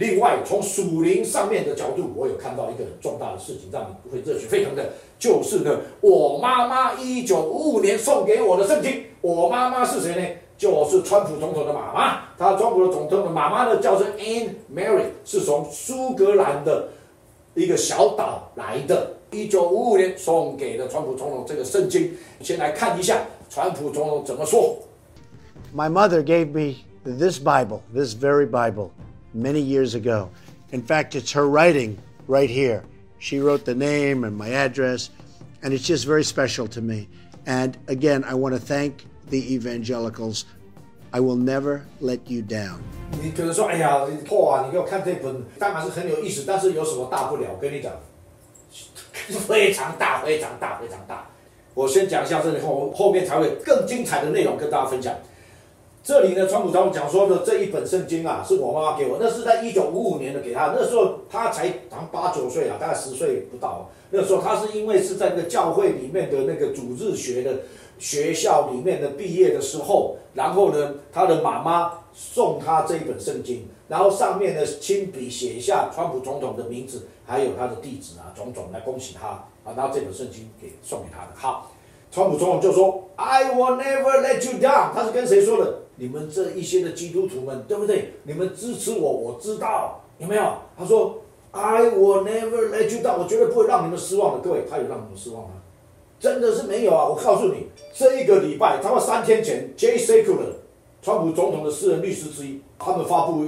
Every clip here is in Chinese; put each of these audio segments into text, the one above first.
另外，从属灵上面的角度，我有看到一个很重大的事情，让你会热血沸腾的，就是呢，我妈妈1955年送给我的圣经。我妈妈是谁呢？就是川普总统的妈妈。她川普总统的妈妈呢，叫做 Anne Mary， 是从苏格兰的一个小岛来的。1955年送给了川普总统这个圣经。先来看一下川普总统怎么说。My mother gave me this Bible, this very Bible. Many years ago. In fact, it's her writing right here. She wrote the name and my address, and it's just very special to me. And again, I want to thank the evangelicals. I will never let you down. 你可能说，哎呀，破啊！你给我看这本，当然是很有意思，但是有什么大不了？跟你讲，非常大，非常大，非常大。我先讲一下这里，后面才会更精彩的内容跟大家分享。这里呢，川普总统讲说呢，这一本圣经啊，是我妈妈给我，那是在1955年的给他，那时候他才8、9岁啊，大概10岁不到。那时候他是因为是在那个教会里面的那个主日学的学校里面的毕业的时候，然后呢，他的妈妈送他这一本圣经，然后上面呢亲笔写下川普总统的名字，还有他的地址啊，种种来恭喜他啊，然后这本圣经给送给他的。好，川普总统就说 ，I will never let you down。他是跟谁说的？你们这一些的基督徒们，对不对？你们支持我，我知道，有没有？他说 ，I will never let you down， 我绝对不会让你们失望的。各位，他有让你们失望吗？真的是没有啊！我告诉你，这一个礼拜，他们3天前 ，J. Sekulow， 川普总统的私人律师之一，他们发布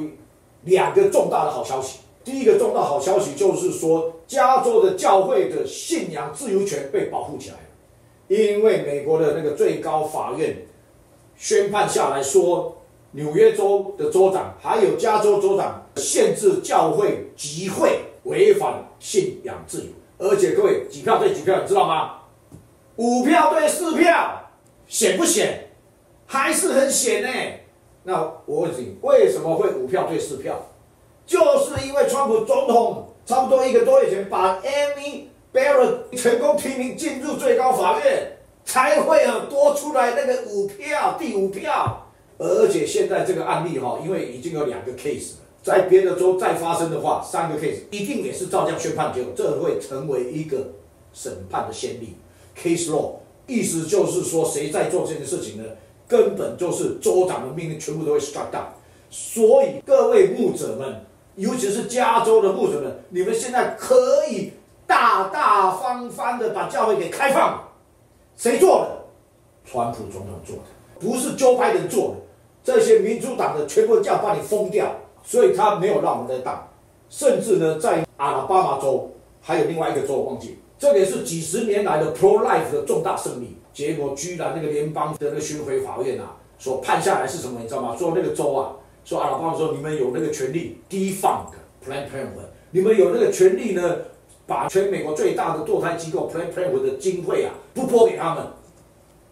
2个重大的好消息。第一个重大好消息就是说，加州的教会的信仰自由权被保护起来了，因为美国的那个最高法院。宣判下来说，纽约州的州长还有加州州长限制教会集会，违反信仰自由。而且各位，几票对几票，你知道吗？5票对4票，显不显？还是很显呢。那我问你，为什么会5票对4票？就是因为川普总统差不多1个多月前把 Amy Barrett 成功提名进入最高法院。才会有多出来那个第5票，而且现在这个案例哈，因为已经有2个 case 了，在别的州再发生的话，3个 case 一定也是照这样宣判结果，这会成为一个审判的先例 case law， 意思就是说谁在做这件事情呢？根本就是州长的命令全部都会 struck down， 所以各位牧者们，尤其是加州的牧者们，你们现在可以大大方方的把教会给开放。谁做的？川普总统做的，不是Joe Biden做的。这些民主党的全部叫把你封掉，所以他没有让我们在当。甚至呢，在阿拉巴马州，还有另外1个州我忘记，这也是几10年来的 pro-life 的重大胜利。结果居然那个联邦的那个巡回法院啊，所判下来是什么？你知道吗？说那个州啊，说阿拉巴马州，你们有那个权利 defund Planned Parenthood， 你们有那个权利呢？把全美国最大的堕胎机构 Planned Parenthood 的经费啊，不拨给他们，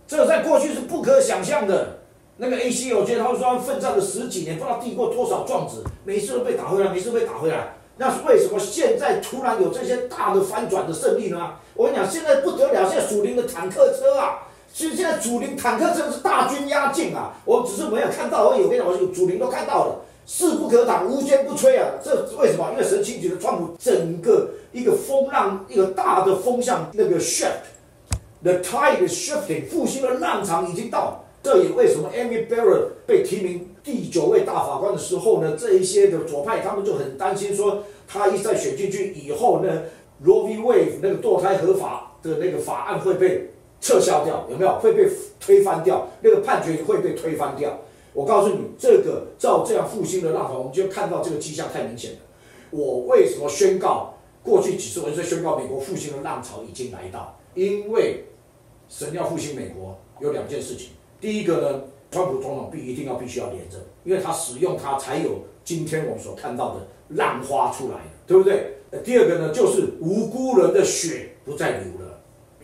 这在过去是不可想象的。那个 ACLU 他们说他们奋战了10几年，不知道递过多少状子，每次都被打回来，每次被打回来。那是为什么现在突然有这些大的翻转的胜利呢？我跟你讲，现在不得了，现在属灵的坦克车啊，其实现在属灵坦克车是大军压境啊，我只是没有看到而已。我跟你讲，我属灵都看到了。势不可挡，无坚不摧啊！这为什么？因为神清举的川普整个一个风浪，一个大的风向，那个 shift，the tide is shifting， 复兴的浪潮已经到了。这也为什么 Amy Barrett 被提名第9位大法官的时候呢，这一些的左派他们就很担心说，他一再选进去以后呢 ，Roe v. Wade 那个堕胎合法的那个法案会被撤销掉，有没有？会被推翻掉，那个判决会被推翻掉。我告诉你，这个照这样复兴的浪潮，我们就看到这个迹象太明显了。我为什么宣告过去几次，我就宣告美国复兴的浪潮已经来到？因为神要复兴美国有2件事情。第一个呢，川普总统必须要连任，因为他使用他才有今天我们所看到的浪花出来的，对不对？第二个呢，就是无辜人的血不再流了，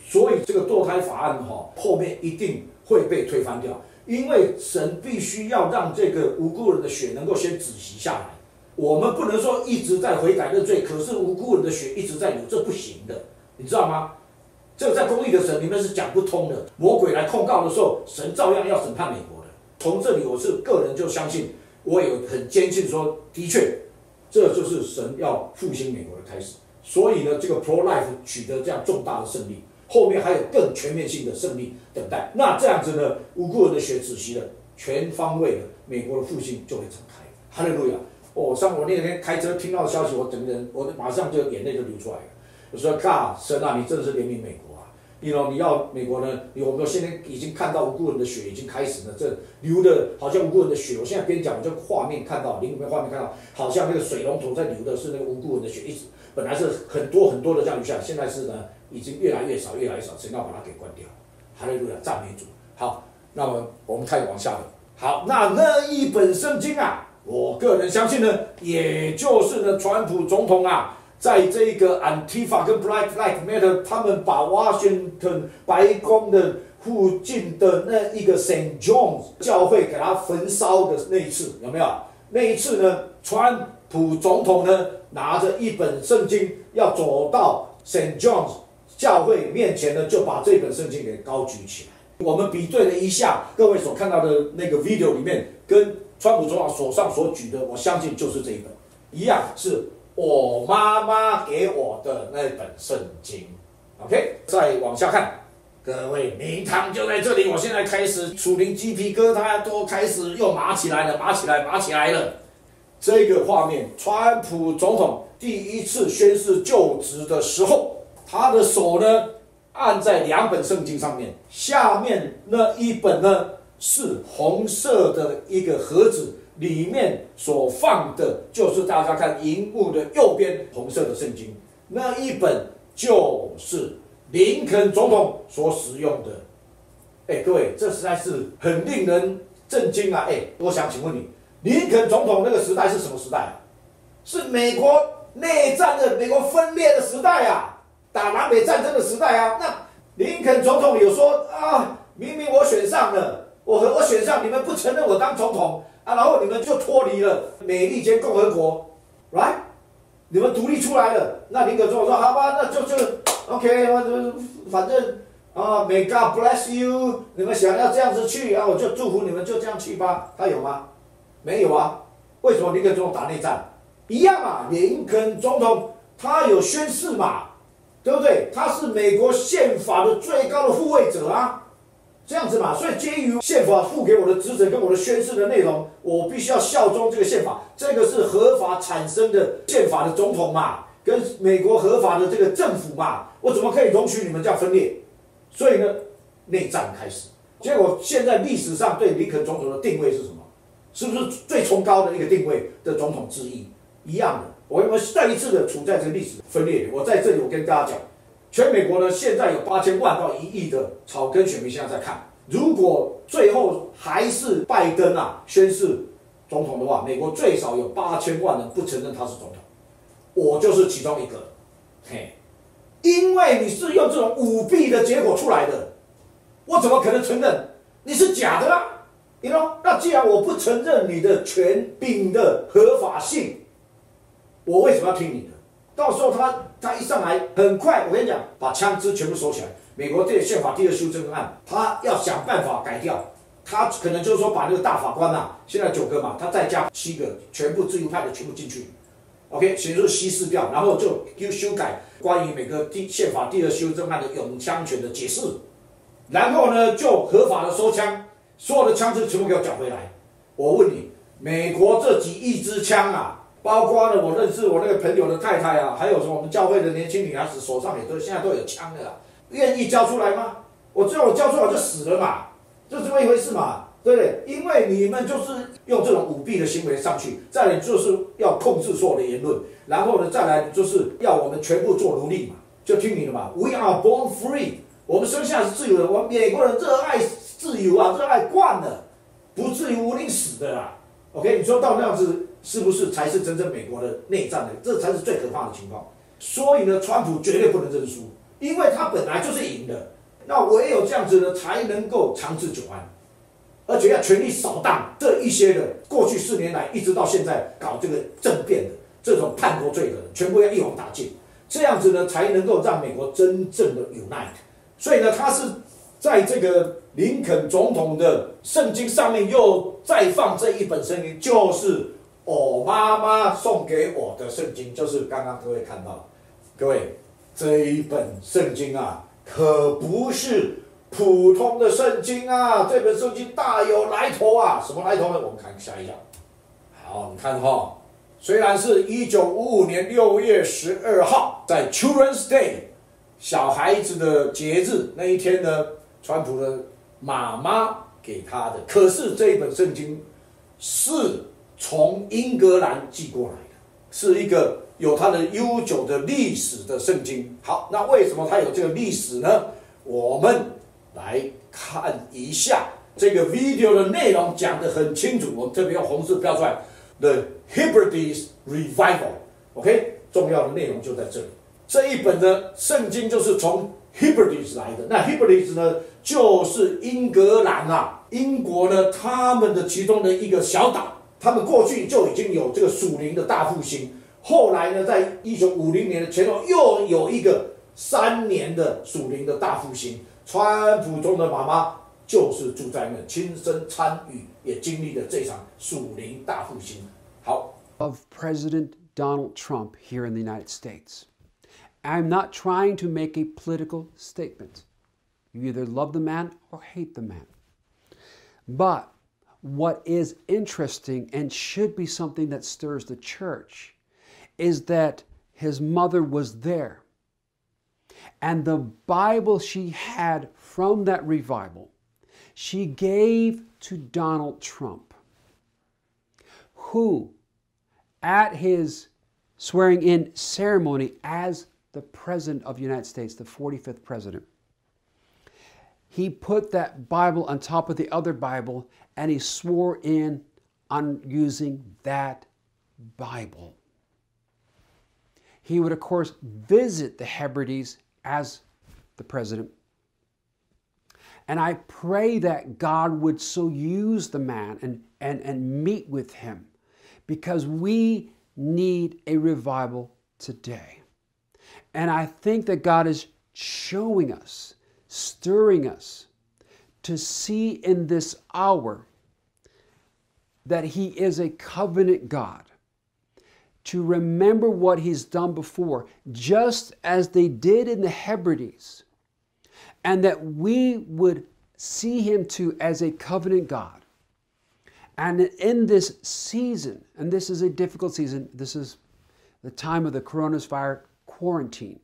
所以这个堕胎法案哈，后面一定会被推翻掉。因为神必须要让这个无辜人的血能够先止息下来，我们不能说一直在悔改认罪，可是无辜人的血一直在流，这不行的，你知道吗？这个在公义的神里面是讲不通的。魔鬼来控告的时候，神照样要审判美国的。从这里，我个人就相信，我有很坚信说，的确，这就是神要复兴美国的开始。所以呢，这个 pro-life 取得这样重大的胜利，后面还有更全面性的胜利等待。那这样子呢，无辜人的血止息了，全方位的美国的复兴就会展开。哈利路亚！哦，像我那天开车听到的消息，我整个人，我马上就眼泪就流出来了。我说 ：“God， 神啊，你真的是怜悯美国啊！你要美国呢？我们现在已经看到无辜人的血已经开始了，这流的好像无辜人的血。我现在边讲，我就画面看到，灵魂画面看到，好像那个水龙头在流的是那个无辜人的血，一直本来是很多很多的这样流下，现在是呢已经越来越少，越来越少，神要把它给关掉。哈利路亚，赞美主！好，那么我们开始往下了。好，那一本圣经啊，我个人相信呢，也就是呢，川普总统啊。”在这个 Antifa 跟 Black Lives Matter， 他们把 Washington 白宫的附近的那一个 St. John's 教会给它焚烧的那一次，有没有？那一次呢，川普总统呢拿着一本圣经要走到 St. John's 教会面前呢，就把这本圣经给高举起来。我们比对了一下，各位所看到的那个 video 里面，跟川普总统手上所举的，我相信就是这一本，一样是。我妈妈给我的那本圣经 ，OK， 再往下看，各位名堂就在这里。我现在开始属灵鸡皮疙瘩都开始又麻起来了，麻起来了。这个画面，川普总统第一次宣誓就职的时候，他的手呢按在两本圣经上面，下面那一本呢是红色的一个盒子。里面所放的就是大家看荧幕的右边红色的圣经，那一本就是林肯总统所使用的。哎，各位，这实在是很令人震惊啊！哎，我想请问你，林肯总统那个时代是什么时代啊？是美国内战的、美国分裂的时代啊，打南北战争的时代啊。那林肯总统有说啊，明明我选上了，我选上，你们不承认我当总统。啊，然后你们就脱离了美利坚共和国 ，right？ 你们独立出来了。那林肯总统说：“好吧，那就 OK， 反正啊 ，May God bless you， 你们想要这样子去啊，我就祝福你们，就这样去吧。”他有吗？没有啊。为什么林肯总统打内战？一样啊，林肯总统他有宣誓嘛，对不对？他是美国宪法的最高的护卫者啊。这样子嘛，所以基于宪法赋给我的职责跟我的宣誓的内容，我必须要效忠这个宪法。这个是合法产生的宪法的总统嘛，跟美国合法的这个政府嘛，我怎么可以容许你们这样分裂？所以呢，内战开始。结果现在历史上对林肯总统的定位是什么？是不是最崇高的一个定位的总统之一？一样的，我们再一次的处在这个历史分裂里。我在这里，我跟大家讲。全美国呢，现在有8000万到1亿的草根选民现在在看。如果最后还是拜登啊宣誓总统的话，美国最少有8000万人不承认他是总统，我就是其中一个。嘿，因为你是用这种舞弊的结果出来的，我怎么可能承认你是假的啦？你 you know？ 那既然我不承认你的权柄的合法性，我为什么要听你的？到时候他一上来，很快我跟你讲，把枪支全部收起来。美国对宪法第2修正案，他要想办法改掉。他可能就是说把那个大法官啊，现在9个嘛，他再加7个，全部自由派的全部进去。OK， 全部稀释掉，然后就修改关于美国宪法第2修正案的拥枪权的解释，然后呢就合法的收枪，所有的枪支全部给我缴回来。我问你，美国这几亿支枪啊？包括呢，我认识我那个朋友的太太啊，还有什么我们教会的年轻女孩子手上也都现在都有枪的啦，愿意交出来吗？我最后交出来就死了嘛，就这么一回事嘛，对不对？因为你们就是用这种舞弊的行为上去，再来就是要控制所有的言论，然后呢再来就是要我们全部做奴隶嘛，就听你的嘛。We are born free， 我们生下是自由的，我们美国人热爱自由啊，热爱惯了，不至于无令死的啦。OK， 你说到那样子。是不是才是真正美国的内战的？这才是最可怕的情况。所以呢，川普绝对不能认输，因为他本来就是赢的。那唯有这样子呢，才能够长治久安，而且要全力扫荡这一些的过去4年来一直到现在搞这个政变的这种叛国罪的人，全部要一网打尽。这样子呢，才能够让美国真正的 unite。所以呢，他是在这个林肯总统的圣经上面又再放这一本圣经，就是。我妈妈送给我的圣经，就是刚刚各位看到，各位这一本圣经啊，可不是普通的圣经啊，这本圣经大有来头啊！什么来头呢？我们看下一章。好，你看哈，虽然是1955年6月12号，在 Children's Day 小孩子的节日那一天呢，川普的妈妈给他的，可是这一本圣经是从英格兰寄过来的，是一个有它的悠久的历史的圣经。好，那为什么它有这个历史呢？我们来看一下这个 video 的内容，讲得很清楚。我们特别用红字标出来 ，The Hebrides Revival。OK， 重要的内容就在这里。这一本呢，圣经就是从 Hebrides 来的。那 Hebrides 呢，就是英格兰啊，英国呢，他们的其中的一个小岛。他们过去就已经有这个属灵的大复兴，后来呢，在1950年的前后又有一个3年的属灵的大复兴。川普中的妈妈就是住在那，亲身参与，也经历了这场属灵大复兴。好 ，of President Donald Trump here in the United States, I'm not trying to make a political statement. You either love the man or hate the man, but what is interesting and should be something that stirs the church is that his mother was there. And the Bible she had from that revival, she gave to Donald Trump, who at his swearing-in ceremony as the President of the United States, the 45th President, he put that Bible on top of the other Bible and he swore in on using that Bible. He would, of course, visit the Hebrides as the president. And I pray that God would so use the man and meet with him, because we need a revival today. And I think that God is showing us, stirring us, to see in this hour that He is a covenant God, to remember what He's done before, just as they did in the Hebrides, and that we would see Him too as a covenant God. And in this season, and this is a difficult season, this is the time of the coronavirus quarantine,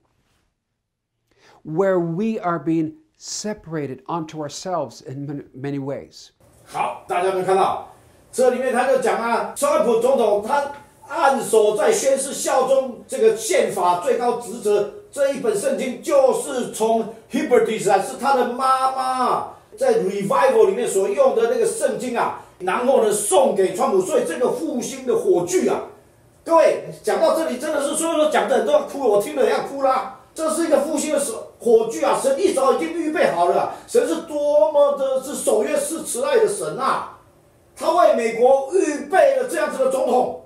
where we are being separated onto ourselves in many ways. 好，大家有没有看到？这里面他就讲啊，川普总统他按手在宣誓效忠这个宪法最高职责。这一本圣经就是从 Hebrides 啊，是他的妈妈在 Revival 里面所用的那个圣经啊，然后呢送给川普，所以这个复兴的火炬啊，各位讲到这里真的是所有人讲的人都要哭了，我听了也要哭啦。这是一个复兴的火炬啊！神一早已经预备好了，神是多么的是守约是慈爱的神啊！他为美国预备了这样子的总统，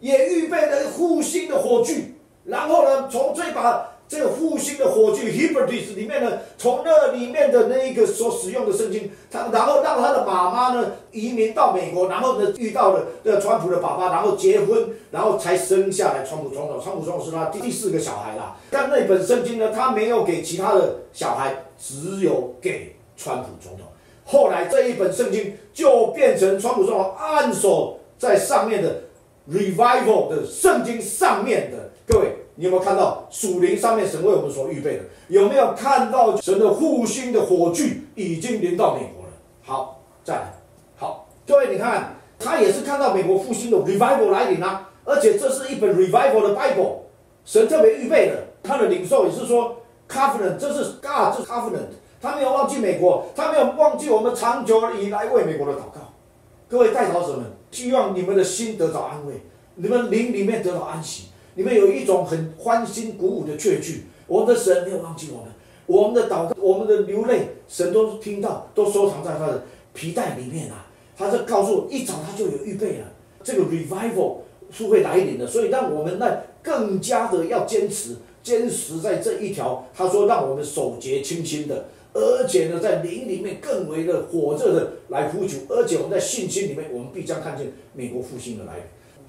也预备了复兴的火炬。然后呢，从这把这个复兴的火炬 Hebrides 里面呢，从那里面的那一个所使用的圣经，他然后让他的妈妈呢移民到美国，然后呢遇到了那川普的爸爸，然后结婚，然后才生下来川普总统。川普总统是他第4个小孩啦。但那本圣经呢，他没有给其他的小孩，只有给川普总统。后来这一本圣经就变成川普总统按手在上面的 Revival 的圣经上面的。各位，你有没有看到属灵上面神为我们所预备的？有没有看到神的复兴的火炬已经临到美国了？好，再来，好，各位，你看，他也是看到美国复兴的 revival 来临啊，而且这是一本 revival 的 Bible， 神特别预备的。他的领受也是说 covenant， 这是 God， 这是 covenant， 他没有忘记美国，他没有忘记我们长久以来为美国的祷告。各位代祷者们，希望你们的心得到安慰，你们灵里面得到安息。你们有一种很欢欣鼓舞的确据，我们的神没有忘记我们，我们的祷告，我们的流泪，神都听到，都收藏在他的皮带里面啊。他是告诉我，一早他就有预备了，这个 revival 是会来临的，所以让我们呢更加的要坚持在这一条。他说，让我们手洁清心的，而且呢在灵里面更为的火热的来呼求，而且我们在信心里面，我们必将看见美国复兴的来临。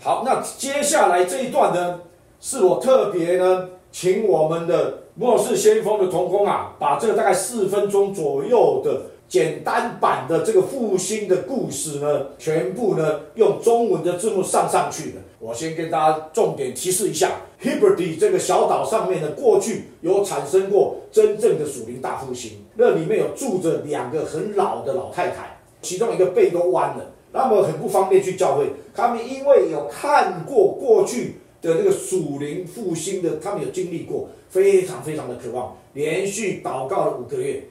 好，那接下来这一段呢，是我特别呢，请我们的末世先锋的同工啊，把这个大概4分钟左右的简单版的这个复兴的故事呢，全部呢用中文的字幕上去的。我先跟大家重点提示一下 ，Hebrides 这个小岛上面呢，过去有产生过真正的属灵大复兴，那里面有住着2个很老的老太太，其中一个背都弯了，那么很不方便去教会。他们因为有看过过去的那个属灵复兴的，他们有经历过，非常非常的渴望，连续祷告了5个月。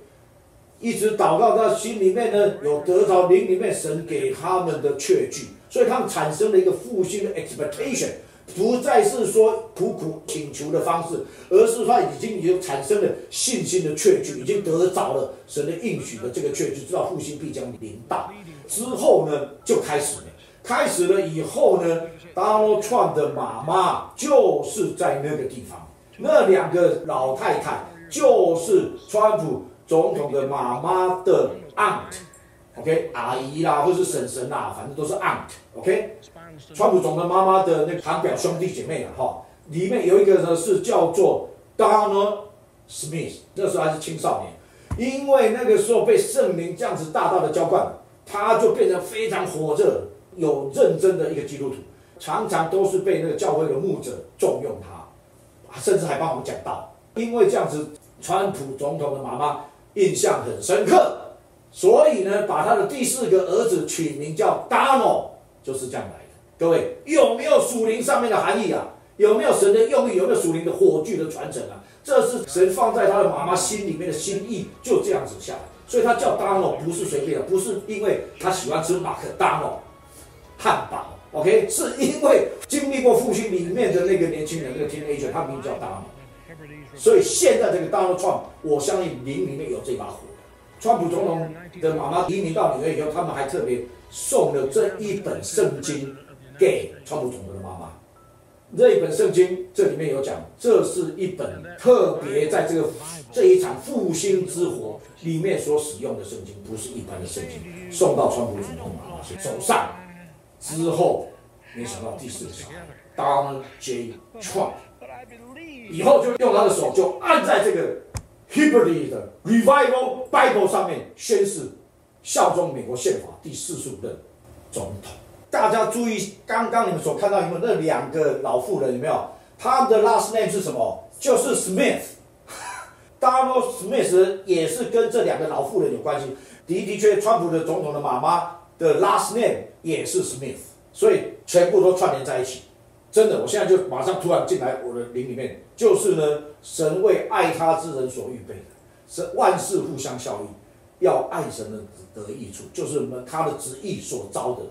一直祷告到心里面呢，有得着灵里面神给他们的确据，所以他们产生了一个复兴的 expectation， 不再是说苦苦请求的方式，而是他已经产生了信心的确据，已经得着了神的应许的这个确据，知道复兴必将临到。之后呢，就开始了以后呢 ，Donald Trump 的妈妈就是在那个地方，那2个老太太就是川普总统的妈妈的 aunt，OK， 阿姨啦，或是婶婶啦，反正都是 aunt，OK。川普总统妈妈的那堂表兄弟姐妹啦，哈，里面有一个呢是叫做 Donald Smith， 那时候还是青少年，因为那个时候被圣灵这样子大大的浇灌，他就变成非常火热、有认真的一个基督徒，常常都是被那个教会的牧者重用他，甚至还帮我们讲道，因为这样子，川普总统的妈妈印象很深刻，所以呢，把他的第4个儿子取名叫 Donald， 就是这样来的。各位有没有属灵上面的含义啊？有没有神的用意？有没有属灵的火炬的传承啊？这是神放在他的妈妈心里面的心意，就这样子下来。所以他叫 Donald 不是随便的，不是因为他喜欢吃马克 Donald 汉堡 ，OK， 是因为经历过复兴里面的那个年轻人，那个 teenager， 他名叫 Donald。所以现在这个 Donald Trump， 我相信灵里面有这把火。川普总统的妈妈移民到纽约以后，他们还特别送了这一本圣经给川普总统的妈妈。这一本圣经这里面有讲，这是一本特别在这一场复兴之火里面所使用的圣经，不是一般的圣经，送到川普总统妈妈手上之后，没想到第4个小孩 Donald J. Trump。以后就用他的手就按在这个 Hebrides 的 Revival Bible 上面宣誓效忠美国宪法第45任总统。大家注意，刚刚你们所看到有没有那2个老妇人？有没有？他们的 last name 是什么？就是 Smith。Donald Smith 也是跟这2个老妇人有关系。的确，川普的总统的妈妈的 last name 也是 Smith， 所以全部都串联在一起。真的，我现在就马上突然进来我的灵里面，就是呢，神为爱他之人所预备的，是万事互相效力，要爱神的得益处，就是他的旨意所招的，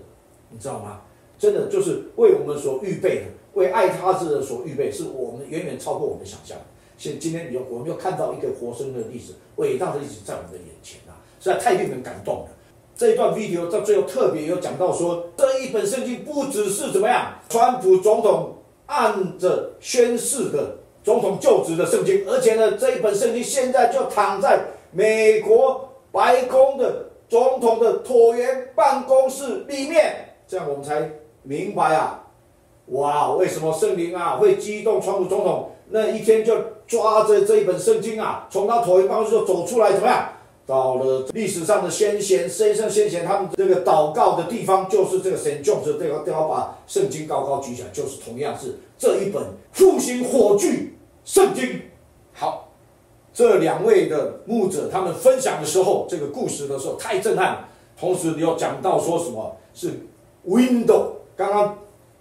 你知道吗？真的就是为我们所预备的，为爱他之人所预备，是我们远远超过我们的想象。今天我们又看到一个活生生的例子，伟大的例子在我们的眼前啊，实在太令人感动了。这一段 video 到最后特别有讲到说，这一本圣经不只是怎么样，川普总统按着宣誓的总统就职的圣经，而且呢，这一本圣经现在就躺在美国白宫的总统的椭圆办公室里面，这样我们才明白啊，哇，为什么圣灵啊会激动川普总统那一天就抓着这一本圣经啊，从他椭圆办公室走出来怎么样？到了历史上的先贤，他们这个祷告的地方就是这个 St. John's 这个地方，把圣经高高举起来，就是同样是这一本复兴火炬圣经。好，这2位的牧者他们分享的时候，这个故事的时候太震撼了。同时有讲到说什么是 window， 刚刚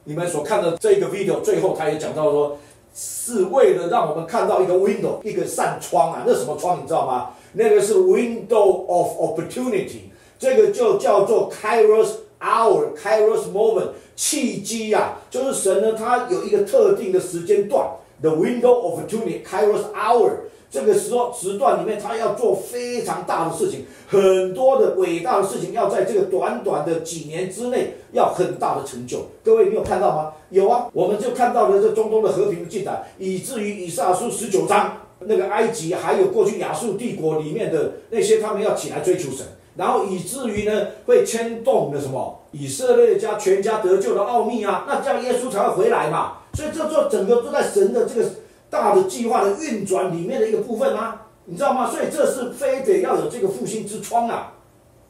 你们所看的这个 video 最后他也讲到说，是为了让我们看到一个 window， 一个扇窗啊，那什么窗你知道吗？那个是 window of opportunity， 这个就叫做 Kairos hour、Kairos moment， 契机啊，就是神呢，他有一个特定的时间段 ，the window of opportunity Kairos hour， 这个时段里面，他要做非常大的事情，很多的伟大的事情，要在这个短短的几年之内，要很大的成就。各位，你有看到吗？有啊，我们就看到了这中东的和平进展，以至于以赛亚书19章。那个埃及还有过去亚述帝国里面的那些，他们要起来追求神，然后以至于呢会牵动了什么以色列家全家得救的奥秘啊，那这样耶稣才会回来嘛。所以这就整个都在神的这个大的计划的运转里面的一个部分啊，你知道吗？所以这是非得要有这个复兴之窗啊。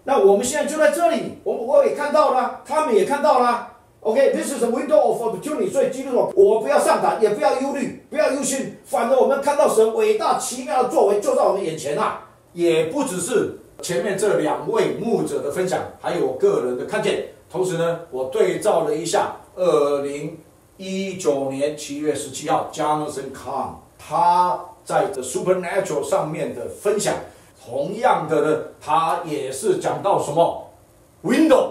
那我们现在就在这里，我也看到了，他们也看到了。OK，this is a window of opportunity。所以基督徒，我不要上胆，也不要忧虑，不要忧心，反而我们看到神伟大奇妙的作为就在我们眼前啊，也不只是前面这两位牧者的分享，还有我个人的看见。同时呢，我对照了一下2019年7月17号 Jonathan Cahn 他在 The Supernatural 上面的分享，同样的呢，他也是讲到什么 window。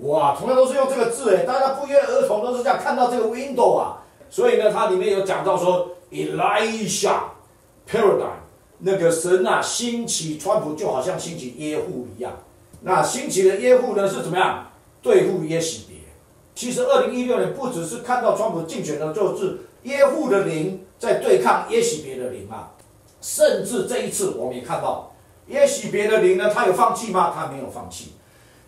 哇，同样都是用这个字哎，大家不约而同都是这样看到这个 window 啊，所以呢，它里面有讲到说 Elijah Paradigm 那个神啊兴起川普就好像兴起耶户一样，那兴起的耶户呢是怎么样对付耶洗别？其实2016年不只是看到川普竞选的就是耶户的灵在对抗耶洗别的灵啊，甚至这一次我们也看到耶洗别的灵呢，他有放弃吗？他没有放弃。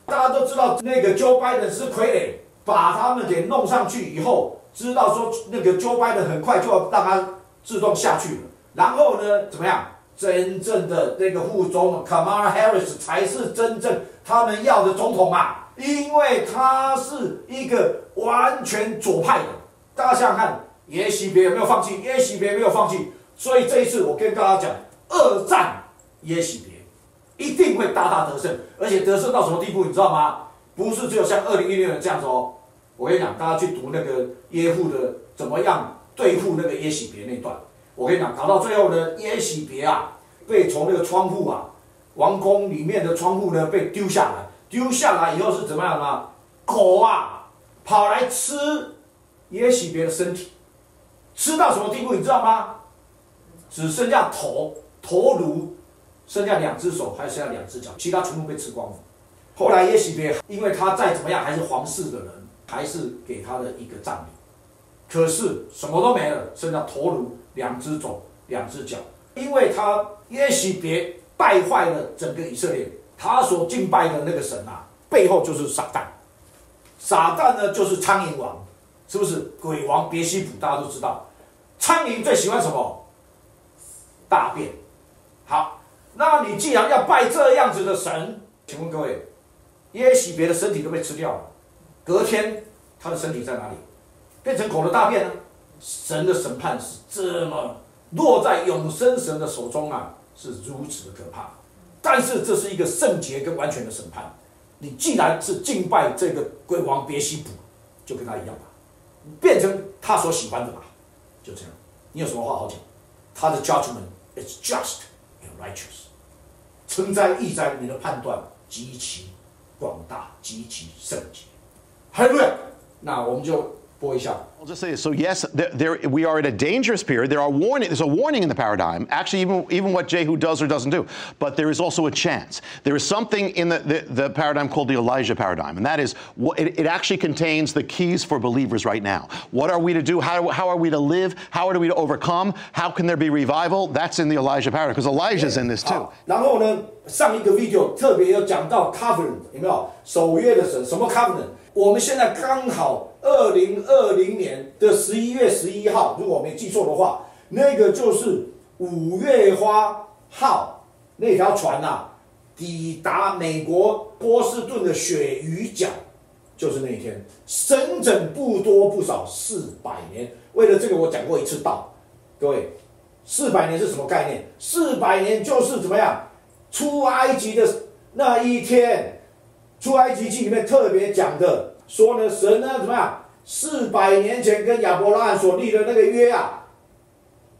大家都知道那个 Joe Biden 是傀儡，把他们给弄上去以后，知道说那个 Joe Biden 很快就要让他自动下去了。然后呢，怎么样？真正的那个副总统 Kamala Harris 才是真正他们要的总统嘛，因为他是一个完全左派的。大家想想看，耶洗别有没有放弃？耶洗别没有放弃，所以这一次我跟大家讲，二战耶洗别一定会大大得胜，而且得胜到什么地步，你知道吗？不是只有像2016年这样子哦。我跟你讲，大家去读那个耶户的怎么样对付那个耶洗别那段，我跟你讲，搞到最后呢，耶洗别啊，被从那个窗户啊，王宫里面的窗户呢被丢下来，丢下来以后是怎么样呢？狗啊，跑来吃耶洗别的身体，吃到什么地步，你知道吗？只剩下头颅。剩下2只手，还剩下2只脚，其他全部被吃光了。后来耶洗别，因为他再怎么样还是皇室的人，还是给他的一个葬礼。可是什么都没了，剩下头颅、2只手、2只脚。因为他耶洗别败坏了整个以色列，他所敬拜的那个神啊，背后就是撒旦。撒旦呢，就是苍蝇王，是不是？鬼王别西卜大家都知道，苍蝇最喜欢什么？大便。好。那你既然要拜这样子的神，请问各位，耶洗别的身体都被吃掉了，隔天他的身体在哪里？变成狗的大便呢？神的审判是这么落在永生神的手中啊，是如此的可怕。但是这是一个圣洁跟完全的审判。你既然是敬拜这个鬼王别西卜，就跟他一样吧，变成他所喜欢的吧，就这样。你有什么话好讲？他的 judgment is just and righteous。成灾易灾，你的判断极其广大，极其圣洁。还对，那我们就播一下。I'll just say this. So yes, we are at a dangerous period. There's a warning in the paradigm. Actually, even what Jehu does or doesn't do. But there is also a chance. There is something in the paradigm called the Elijah paradigm, and that is it actually contains the keys for believers right now. What are we to do? How are we to live? How are we to overcome? How can there be revival? That's in the Elijah paradigm because Elijah's in this too. 然后呢，上一个 video 特别有讲到 covenant， 有没有守约的神？什么 covenant？ 我们现在刚好2020年11月11号，如果我没记错的话，那个就是5月花号那条船啊，抵达美国波士顿的鳕鱼角，就是那一天，整整不多不少400年。为了这个，我讲过一次道，各位，400年是什么概念？400年就是怎么样？出埃及的那一天，《出埃及记》里面特别讲的，说呢，神呢怎么样？400年前跟亚伯拉罕所立的那个约啊，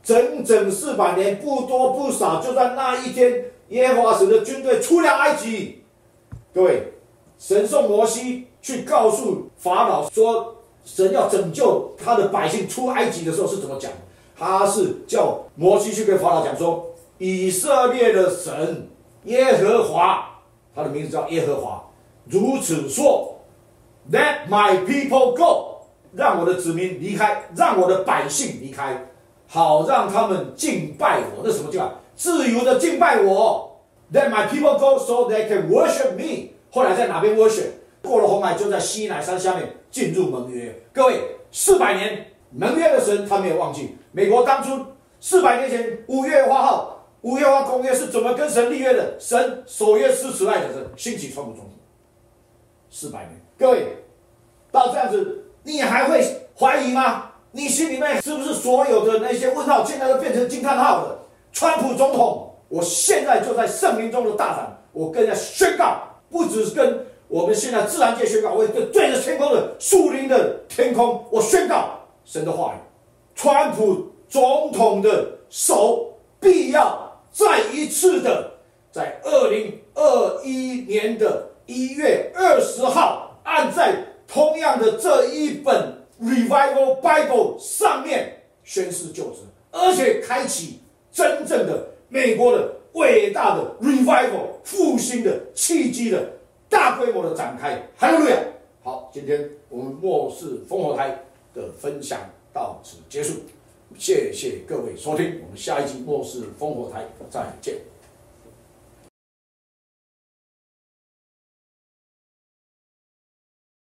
整整400年，不多不少，就在那一天，耶和华神的军队出了埃及。各位，神送摩西去告诉法老说，神要拯救他的百姓出埃及的时候是怎么讲？他是叫摩西去跟法老讲说，以色列的神耶和华，他的名字叫耶和华，如此说 ，Let my people go， 让我的子民离开，让我的百姓离开，好让他们敬拜我。那什么敬拜？自由的敬拜我。Let my people go so they can worship me。后来在哪边 worship？过了红海就在西乃山下面进入盟约。各位，400年盟约的神他没有忘记。美国当初400年前5月花公约是怎么跟神立约的？神守约施慈爱的神，兴起川普总统。400年，各位，到这样子，你还会怀疑吗？你心里面是不是所有的那些问号，现在都变成惊叹号了？川普总统，我现在就在圣灵中的大胆，我跟人家宣告，不只是跟我们现在自然界宣告，我也对着天空的树林的天空，我宣告神的话语：川普总统的手必要再一次的在2021年的1月20号按在同样的这一本 Revival Bible 上面宣誓就职，而且开启真正的美国的伟大的 Revival 复兴的契机的大规模的展开。哈利路亚！好，今天我们末世烽火台的分享到此结束，谢谢各位收听，我们下一集末世烽火台再见。